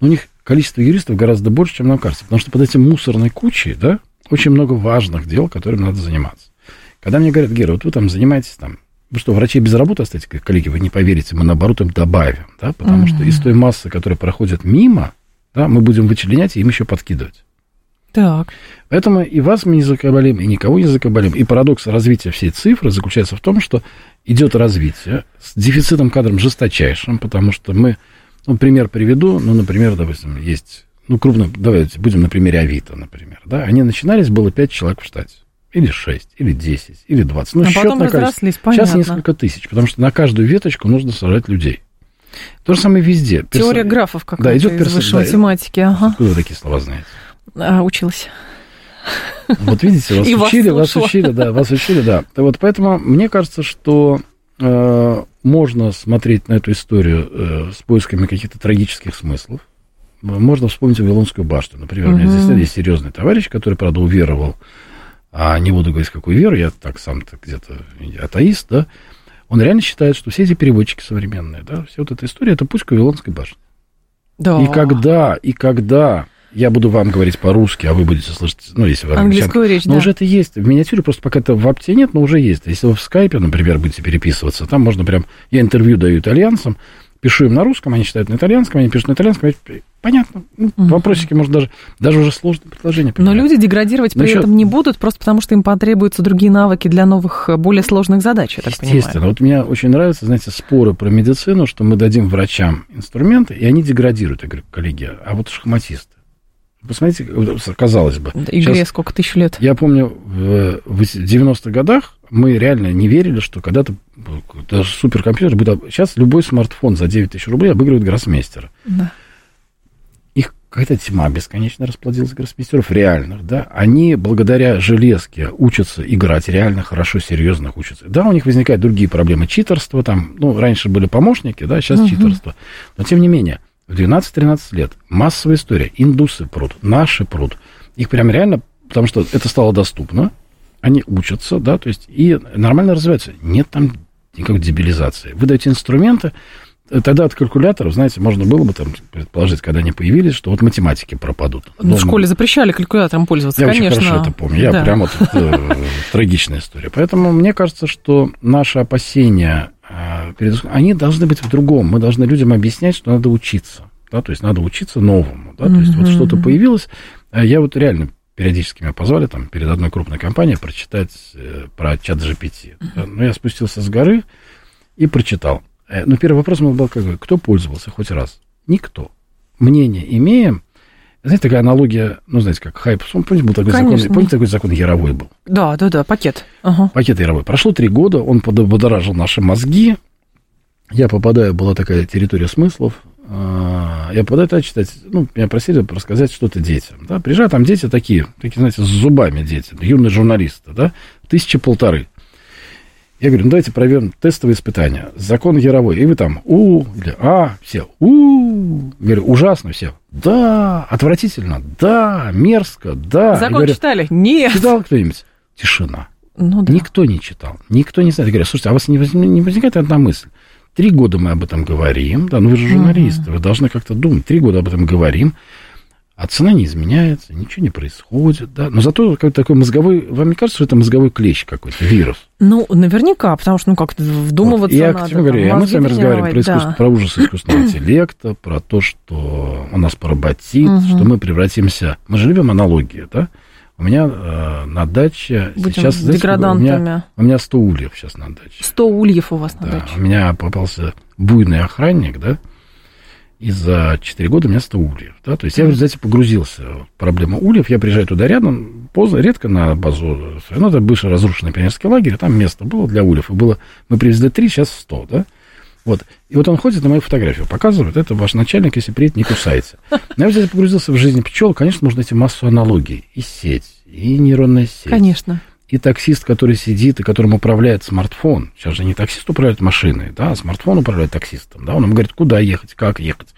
Но у них количество юристов гораздо больше, чем нам кажется. Потому что под этим мусорной кучей, да, очень много важных дел, которыми надо заниматься. Когда мне говорят, Гера, вот вы там занимаетесь, там, вы что, врачей без работы оставите? Коллеги, вы не поверите, мы наоборот им добавим, да, потому mm-hmm. что из той массы, которая проходит мимо, да, мы будем вычленять и им еще подкидывать. Так. Поэтому и вас мы не закабалим, и никого не закабалим. И парадокс развития всей цифры заключается в том, что идет развитие с дефицитом кадром жесточайшим, потому что мы, ну, пример приведу, ну, например, допустим, есть... Ну, крупно, давайте будем на примере Авито, например. Да? Они начинались, было пять человек в штате. Или шесть, или десять, или двадцать. Ну, а потом разрослись, понятно. Сейчас несколько тысяч, потому что на каждую веточку нужно сажать людей. То же самое везде. Перс... Теория графов какая-то да, идет из перс... высшей да, математики. Ага. Откуда вы такие слова знаете? А, училась. Вот видите, вас учили, вас учили, да, вас учили, да. Вот поэтому мне кажется, что... Можно смотреть на эту историю с поисками каких-то трагических смыслов. Можно вспомнить Вавилонскую башню. Например, угу. у меня здесь есть серьезный товарищ, который, правда, уверовал, а не буду говорить, какую веру, я так сам-то где-то атеист, да, он реально считает, что все эти переводчики современные, да, вся вот эта история, это путь к Вавилонской башне. Да. И когда, и когда я буду вам говорить по-русски, а вы будете слышать, ну, если вы английскую речь, но да. уже это есть. В миниатюре просто пока это в апте нет, но уже есть. Если вы в скайпе, например, будете переписываться, там можно прям... Я интервью даю итальянцам, пишу им на русском, они читают на итальянском, они пишут на итальянском, понятно. Ну, угу. Вопросики, может, даже, даже уже сложные предложения. Понимают. Но люди деградировать но при еще... этом не будут, просто потому что им потребуются другие навыки для новых, более сложных задач, я так понимаю. Естественно. Вот мне очень нравятся, знаете, споры про медицину, что мы дадим врачам инструменты, и они деградируют. Я говорю, коллеги, а вот шахматисты. Посмотрите, казалось бы. Игре сейчас, сколько тысяч лет. Я помню, в девяностых годах мы реально не верили, что когда-то даже суперкомпьютер будет... Об... Сейчас любой смартфон за девять тысяч рублей обыгрывает гроссмейстера. Да. Их какая-то тьма бесконечно расплодилась гроссмейстеров реальных, да. Они благодаря железке учатся играть реально хорошо, серьезно учатся. Да, у них возникают другие проблемы. Читерство там. Ну, раньше были помощники, да, сейчас угу. читерство. Но тем не менее... В двенадцать-тринадцать лет массовая история. Индусы прут, наши прут. Их прям реально, потому что это стало доступно. Они учатся, да, то есть и нормально развиваются. Нет там никакой дебилизации. Вы даете инструменты. Тогда от калькуляторов, знаете, можно было бы там предположить, когда они появились, что вот математики пропадут. Ну, в школе мы... запрещали калькулятором пользоваться, я конечно. Я очень хорошо это помню. Я да. прям вот трагичная история. Поэтому мне кажется, что наши опасения... Они должны быть в другом. Мы должны людям объяснять, что надо учиться. Да? То есть, надо учиться новому. Да? То есть, mm-hmm. вот что-то появилось. Я вот реально периодически меня позвали там, перед одной крупной компанией прочитать про чат джи пи ти. Mm-hmm. Ну, я спустился с горы и прочитал. Но первый вопрос у меня был какой? Кто пользовался хоть раз? Никто. Мнение имеем. Знаете, такая аналогия, ну, знаете, как хайп. Помните, был такой Конечно. закон, помните, такой закон Яровой был? Да, да, да, пакет. Ага. Пакет Яровой. Прошло три года, он подорожил наши мозги. Я попадаю, была такая территория смыслов. Я попадаю туда читать, ну, меня просили рассказать что-то детям. Да? Приезжают там дети такие, такие, знаете, с зубами дети, юные журналисты, да, тысячи полторы. Я говорю, ну, давайте проверим тестовые испытания. Закон Яровой. И вы там у или а, все у. Говорю, ужасно все. Да, отвратительно, да, мерзко, да. Закон говорю, читали? Нет. Читал кто-нибудь? Тишина. Ну, да. Никто не читал, никто не знает. Я говорю, слушайте, а у вас не возникает одна мысль? Три года мы об этом говорим, да, ну вы же журналисты, mm-hmm. вы должны как-то думать. Три года об этом говорим, а цена не изменяется, ничего не происходит, да. Но зато какой-то такой мозговой, вам не кажется, что это мозговой клещ какой-то, вирус? Ну, наверняка, потому что, ну, как-то вдумываться вот, я надо. Я к чему говорю, мы с вами разговариваем про, искусство, да. про ужас искусственного интеллекта, про то, что он нас поработит, mm-hmm. что мы превратимся... Мы же любим аналогии, да? У меня э, на даче Будем сейчас... Знаете, деградантами. У меня, у меня сто ульев сейчас на даче. сто ульев у вас на да, даче. У меня попался буйный охранник, да, и за четыре года у меня сто ульев. Да? То есть я, знаете, погрузился в проблему ульев. Я приезжаю туда рядом, поздно, редко на базу. Ну, это бывший разрушенный пионерский лагерь, там место было для ульев. И было, мы привезли три, сейчас сто, да. Вот. И вот он ходит на мою фотографию, показывает, это ваш начальник, если приедет, не кусается. Но я взял, погрузился в жизнь пчел, конечно, можно найти массу аналогий. И сеть, и нейронная сеть. Конечно. И таксист, который сидит, и которым управляет смартфон. Сейчас же не таксист управляет машиной, да, а смартфон управляет таксистом. Да? Он ему говорит, куда ехать, как ехать.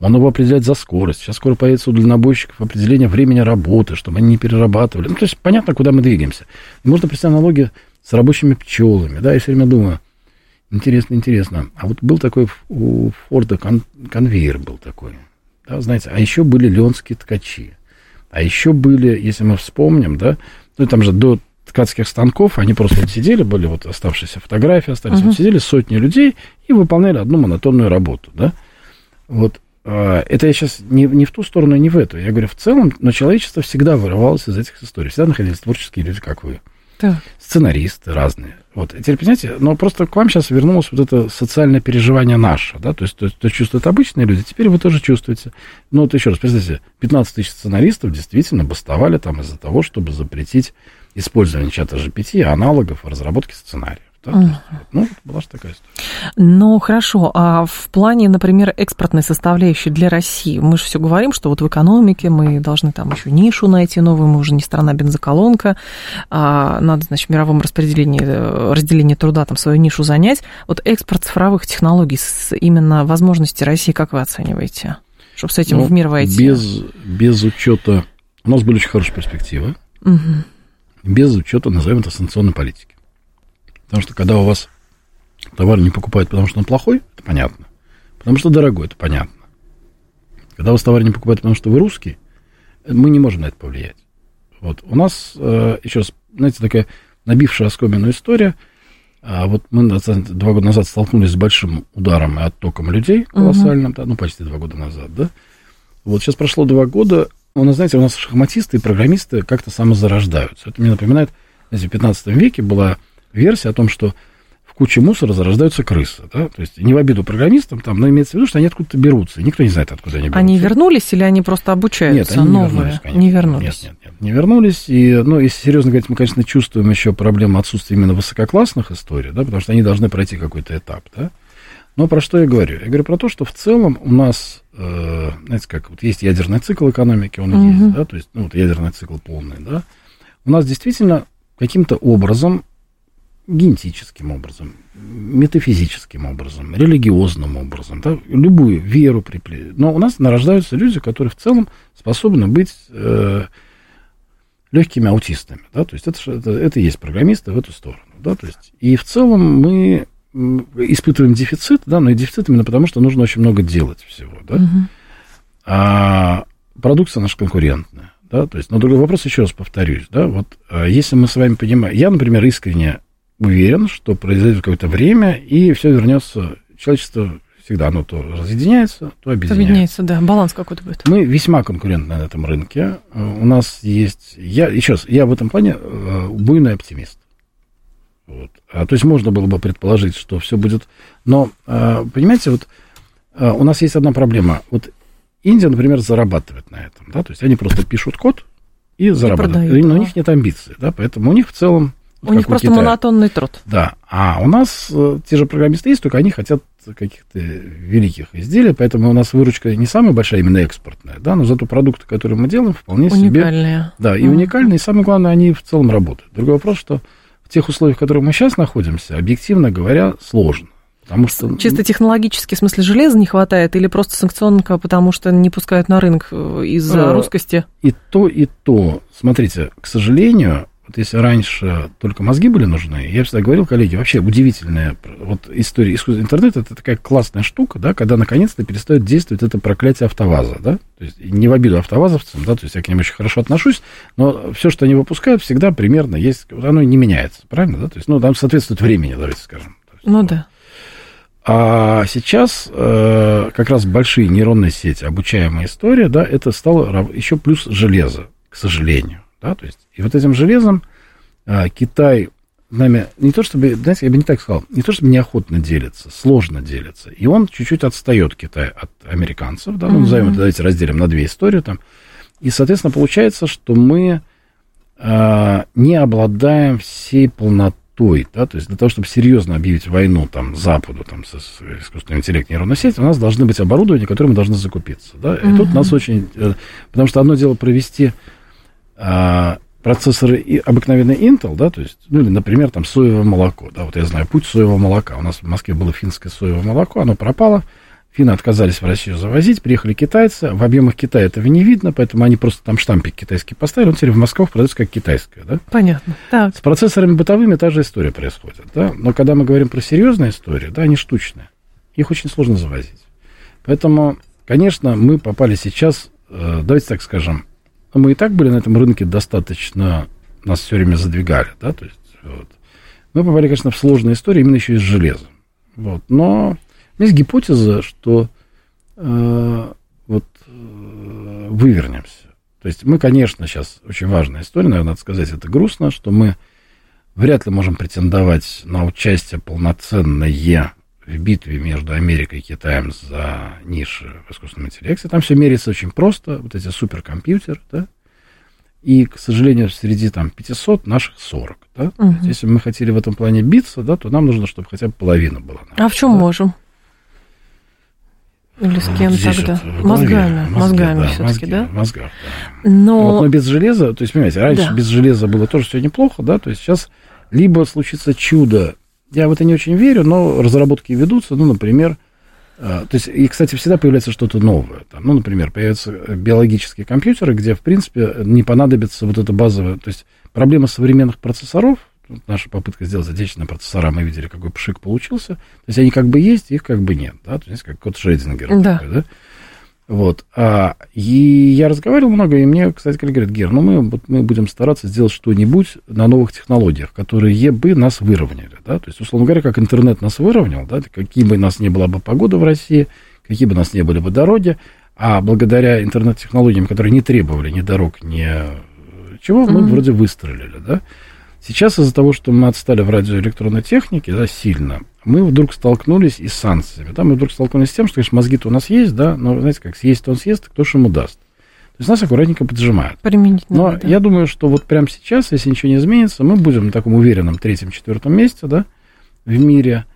Он его определяет за скорость. Сейчас скоро появится у дальнобойщиков определение времени работы, чтобы они не перерабатывали. Ну, то есть понятно, куда мы двигаемся. И можно представить аналогию с рабочими пчелами. Да? Я все время думаю... Интересно, интересно. А вот был такой у Форда кон- конвейер был такой. Да, знаете, а еще были леонские ткачи. А еще были, если мы вспомним, да, ну там же до ткацких станков они просто вот сидели, были вот оставшиеся фотографии, остались, uh-huh. вот сидели сотни людей и выполняли одну монотонную работу, да. Вот э, это я сейчас не, не в ту сторону, не в эту. Я говорю, в целом, но человечество всегда вырывалось из этих историй. Всегда находились творческие люди, как вы. Да. Сценаристы разные. Вот. Теперь, понимаете, но просто к вам сейчас вернулось вот это социальное переживание наше, да, то есть то, то чувствуют обычные люди, теперь вы тоже чувствуете. Ну, вот еще раз, представьте, пятнадцать тысяч сценаристов действительно бастовали там из-за того, чтобы запретить использование чата джи пи ти, аналогов разработки сценариев. Да? Uh-huh. Ну, была же такая история. Ну, хорошо. А в плане, например, экспортной составляющей для России, мы же все говорим, что вот в экономике мы должны там еще нишу найти новую, мы уже не страна-бензоколонка, а надо, значит, в мировом распределении, разделении труда там свою нишу занять. Вот экспорт цифровых технологий, именно возможности России, как вы оцениваете? Чтобы с этим ну, в мир войти. Без, без учета... У нас были очень хорошие перспективы. Uh-huh. Без учета, назовем это, санкционной политики. Потому что, когда у вас товар не покупают, потому что он плохой, это понятно. Потому что дорогой, это понятно. Когда у вас товар не покупают, потому что вы русский, мы не можем на это повлиять. Вот. У нас, еще раз, знаете, такая набившая оскомину история. Вот мы два года назад столкнулись с большим ударом и оттоком людей колоссальным. Угу. Ну, почти два года назад, да? Вот сейчас прошло два года. У нас, знаете, у нас шахматисты и программисты как-то самозарождаются. Это мне напоминает, знаете, в пятнадцатом веке была... версия о том, что в куче мусора зарождаются крысы. Да? То есть не в обиду программистам, там, но имеется в виду, что они откуда-то берутся. И никто не знает, откуда они берутся. Они вернулись или они просто обучаются? Нет, они новые. Не вернулись, конечно. Не вернулись. Нет, нет, нет, не вернулись. И, ну, если серьезно говорить, мы, конечно, чувствуем еще проблему отсутствия именно высококлассных историй, да, потому что они должны пройти какой-то этап. Да? Но про что я говорю? Я говорю про то, что в целом у нас, э, знаете, как вот есть ядерный цикл экономики, он угу. есть, да, то есть, ну, вот ядерный цикл полный, да. У нас действительно каким-то образом, генетическим образом, метафизическим образом, религиозным образом, да, любую веру приплетают. Но у нас нарождаются люди, которые в целом способны быть э, легкими аутистами. Да, то есть это, это, это и есть программисты в эту сторону. Да, то есть, и в целом мы испытываем дефицит, да, но и дефицит именно потому, что нужно очень много делать всего. Да. Угу. А продукция наша конкурентная. Да, то есть, но другой вопрос, еще раз повторюсь. Да, вот, если мы с вами понимаем... Я, например, искренне уверен, что произойдет какое-то время, и все вернется. Человечество всегда, оно то разъединяется, то объединяется. Объединяется, да, баланс какой-то будет. Мы весьма конкурентны на этом рынке. У нас есть... Я, еще раз, я в этом плане буйный оптимист. Вот. А, то есть можно было бы предположить, что все будет... Но, понимаете, вот у нас есть одна проблема. Вот Индия, например, зарабатывает на этом, да, то есть они просто пишут код и зарабатывают, продают, но да. у них нет амбиций, да, поэтому у них в целом... Вот у них у просто Китая. Монотонный труд. Да, а у нас э, те же программисты есть, только они хотят каких-то великих изделий, поэтому у нас выручка не самая большая, именно экспортная, да, но зато продукты, которые мы делаем, вполне уникальные. себе... Уникальные. Да, и mm. уникальные, и самое главное, они в целом работают. Другой вопрос, что в тех условиях, в которых мы сейчас находимся, объективно говоря, сложно. Потому что... Чисто технологически, в смысле, железа не хватает или просто санкционка, потому что не пускают на рынок из-за а, русскости? И то, и то. Смотрите, к сожалению, вот если раньше только мозги были нужны, я всегда говорил, коллеги, вообще удивительная вот история искусства интернета, это такая классная штука, да, когда наконец-то перестает действовать это проклятие автоваза, да, то есть не в обиду автовазовцам, да, то есть я к ним очень хорошо отношусь, но все, что они выпускают, всегда примерно есть, оно не меняется, правильно, да, то есть, ну, там соответствует времени, давайте скажем. Есть, ну, вот. да. А сейчас э, как раз большие нейронные сети, обучаемая история, да, это стало еще плюс железо, к сожалению. Да, то есть, и вот этим железом э, Китай нами не то чтобы, знаете, я бы не так сказал, не то чтобы неохотно делится, сложно делится. И он чуть-чуть отстает Китай от американцев, да, ну, назовем, давайте разделим на две истории там. И, соответственно, получается, что мы э, не обладаем всей полнотой. Да, то есть для того, чтобы серьезно объявить войну там, Западу там, с, с искусственным интеллектом, нейронной сетью, у нас должны быть оборудование, которым мы должны закупиться. Да? И uh-huh. тут нас очень... Потому что одно дело провести а, процессоры и обыкновенный Intel, да, то есть, ну, или, например, там, соевое молоко. Да? Вот я знаю путь соевого молока. У нас в Москве было финское соевое молоко, оно пропало. Финны отказались в Россию завозить, приехали китайцы. В объемах Китая этого не видно, поэтому они просто там штампик китайский поставили. Он теперь в Москве продается как китайское. Да? Понятно. Так. С процессорами бытовыми та же история происходит. Да? Но когда мы говорим про серьезные истории, да, они штучные. Их очень сложно завозить. Поэтому, конечно, мы попали сейчас, давайте так скажем, мы и так были на этом рынке достаточно, нас все время задвигали. Да? То есть, вот. Мы попали, конечно, в сложные истории, именно еще и с железом. Вот. Но... Есть гипотеза, что э, вот, э, вывернемся. То есть мы, конечно, сейчас очень важная история, наверное, надо сказать, это грустно, что мы вряд ли можем претендовать на участие полноценное в битве между Америкой и Китаем за ниши в искусственном интеллекте. Там все меряется очень просто, вот эти суперкомпьютеры, да, и, к сожалению, среди там пятисот наших сорок, да. Угу. Если мы хотели в этом плане биться, да, то нам нужно, чтобы хотя бы половина была. Наверное, а в чем да? можем? Или с кем вот тогда? Вот мозгами, мозги, мозгами да, все-таки, мозги, да? Мозгами, да. Но... Вот, но без железа, то есть, понимаете, раньше да. без железа было тоже все неплохо, да, то есть сейчас либо случится чудо, я в это не очень верю, но разработки ведутся, ну, например, то есть, и, кстати, всегда появляется что-то новое, там, ну, например, появятся биологические компьютеры, где, в принципе, не понадобится вот это базовое, то есть проблема современных процессоров, наша попытка сделать отечественные процессора, мы видели, какой пшик получился. То есть они как бы есть, их как бы нет. Да? То есть как код Шрёдингера. Да. Такой, да? Вот. А, и я разговаривал много, и мне, кстати, коллеги говорят, Гер, ну мы, вот, мы будем стараться сделать что-нибудь на новых технологиях, которые бы нас выровняли. Да? То есть, условно говоря, как интернет нас выровнял, да? Какие бы у нас ни была бы погода в России, какие бы у нас ни были бы дороги, а благодаря интернет-технологиям, которые не требовали ни дорог, ни чего, мы mm-hmm. вроде выстрелили, да? Сейчас из-за того, что мы отстали в радиоэлектронной технике, да, сильно, мы вдруг столкнулись и с санкциями. Да, мы вдруг столкнулись с тем, что, конечно, мозги-то у нас есть, да, но, знаете, как съесть-то он съест, кто же ему даст. То есть нас аккуратненько поджимают. Применительно, но да. я думаю, что вот прямо сейчас, если ничего не изменится, мы будем на таком уверенном третьем-четвертом месте, да, в мире.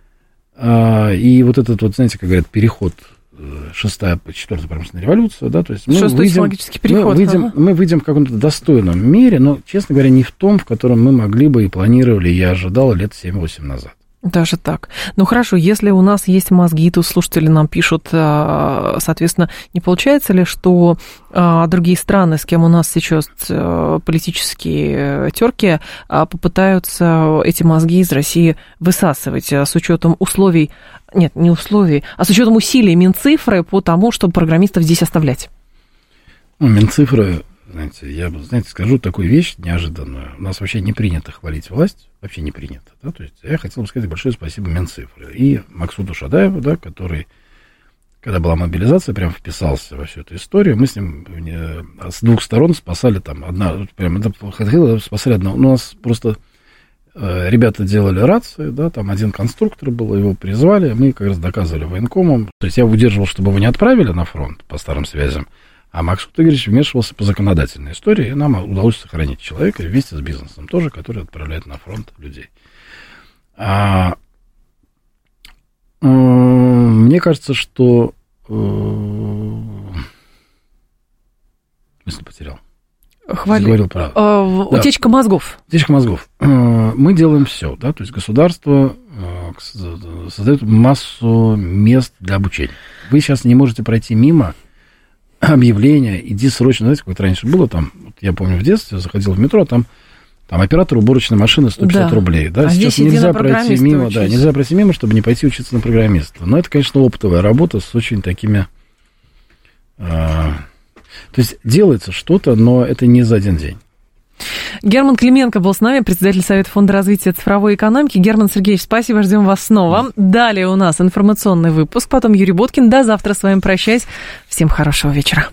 И вот этот вот, знаете, как говорят, переход... шестая, четвертая промышленная революция, да, то есть мы Шестой выйдем, переход, мы, выйдем ага. мы выйдем в каком-то достойном мире, но, честно говоря, не в том, в котором мы могли бы и планировали, я ожидал лет семь-восемь назад. Даже так. Ну, хорошо, если у нас есть мозги, то слушатели нам пишут, соответственно, не получается ли, что другие страны, с кем у нас сейчас политические терки, попытаются эти мозги из России высасывать с учетом условий, нет, не условий, а с учетом усилий Минцифры по тому, чтобы программистов здесь оставлять? Ну, Минцифры... Знаете, я, знаете, скажу такую вещь неожиданную. У нас вообще не принято хвалить власть, вообще не принято. Да? То есть я хотел бы сказать большое спасибо Минцифре и Максуту Шадаеву, да, который, когда была мобилизация, прям вписался во всю эту историю. Мы с ним с двух сторон спасали там одна, прям это, спасали одного. У нас просто Ребята делали рации, да, там один конструктор был, его призвали, мы как раз доказывали военкомам. То есть я удерживал, чтобы его не отправили на фронт по старым связям, а Максут Игоревич вмешивался по законодательной истории, и нам удалось сохранить человека вместе с бизнесом тоже, который отправляет на фронт людей. А, э, мне кажется, что... Э, мысль потерял. Хвалил. А, да. Утечка мозгов. Утечка мозгов. Мы делаем все, да, то есть государство создает массу мест для обучения. Вы сейчас не можете пройти мимо объявления, иди срочно, знаете, как это раньше было, там, вот я помню в детстве, заходил в метро, там, там оператор уборочной машины сто пятьдесят да. рублей, да, а сейчас нельзя пройти мимо, учиться. да, нельзя пройти мимо, чтобы не пойти учиться на программиста. Но это, конечно, оптовая работа с очень такими... А, то есть делается что-то, но это не за один день. Герман Клименко был с нами, председатель Совета Фонда развития цифровой экономики. Герман Сергеевич, спасибо, ждем вас снова. Далее у нас информационный выпуск, потом Юрий Боткин. До завтра с вами прощаюсь. Всем хорошего вечера.